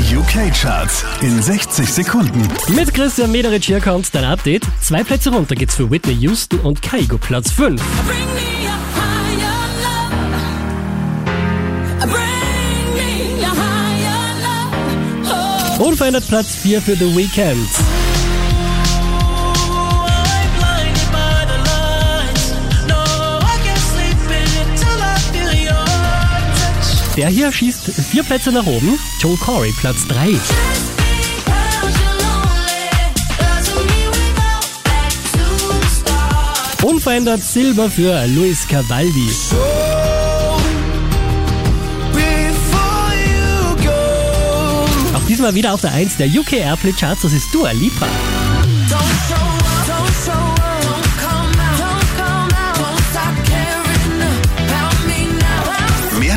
Die UK-Charts in 60 Sekunden. Mit Christian Mederich, hier kommt dein Update. 2 Plätze runter geht's für Whitney Houston und Caigo, Platz 5. Unverändert Platz 4 für The Weeknd. Der hier schießt 4 Plätze nach oben. Joe Corey, Platz 3. Unverändert Silber für Luis Cavalli. Auch diesmal wieder auf der 1 der UK Airplay Charts, das ist Dua Lipa. Mehr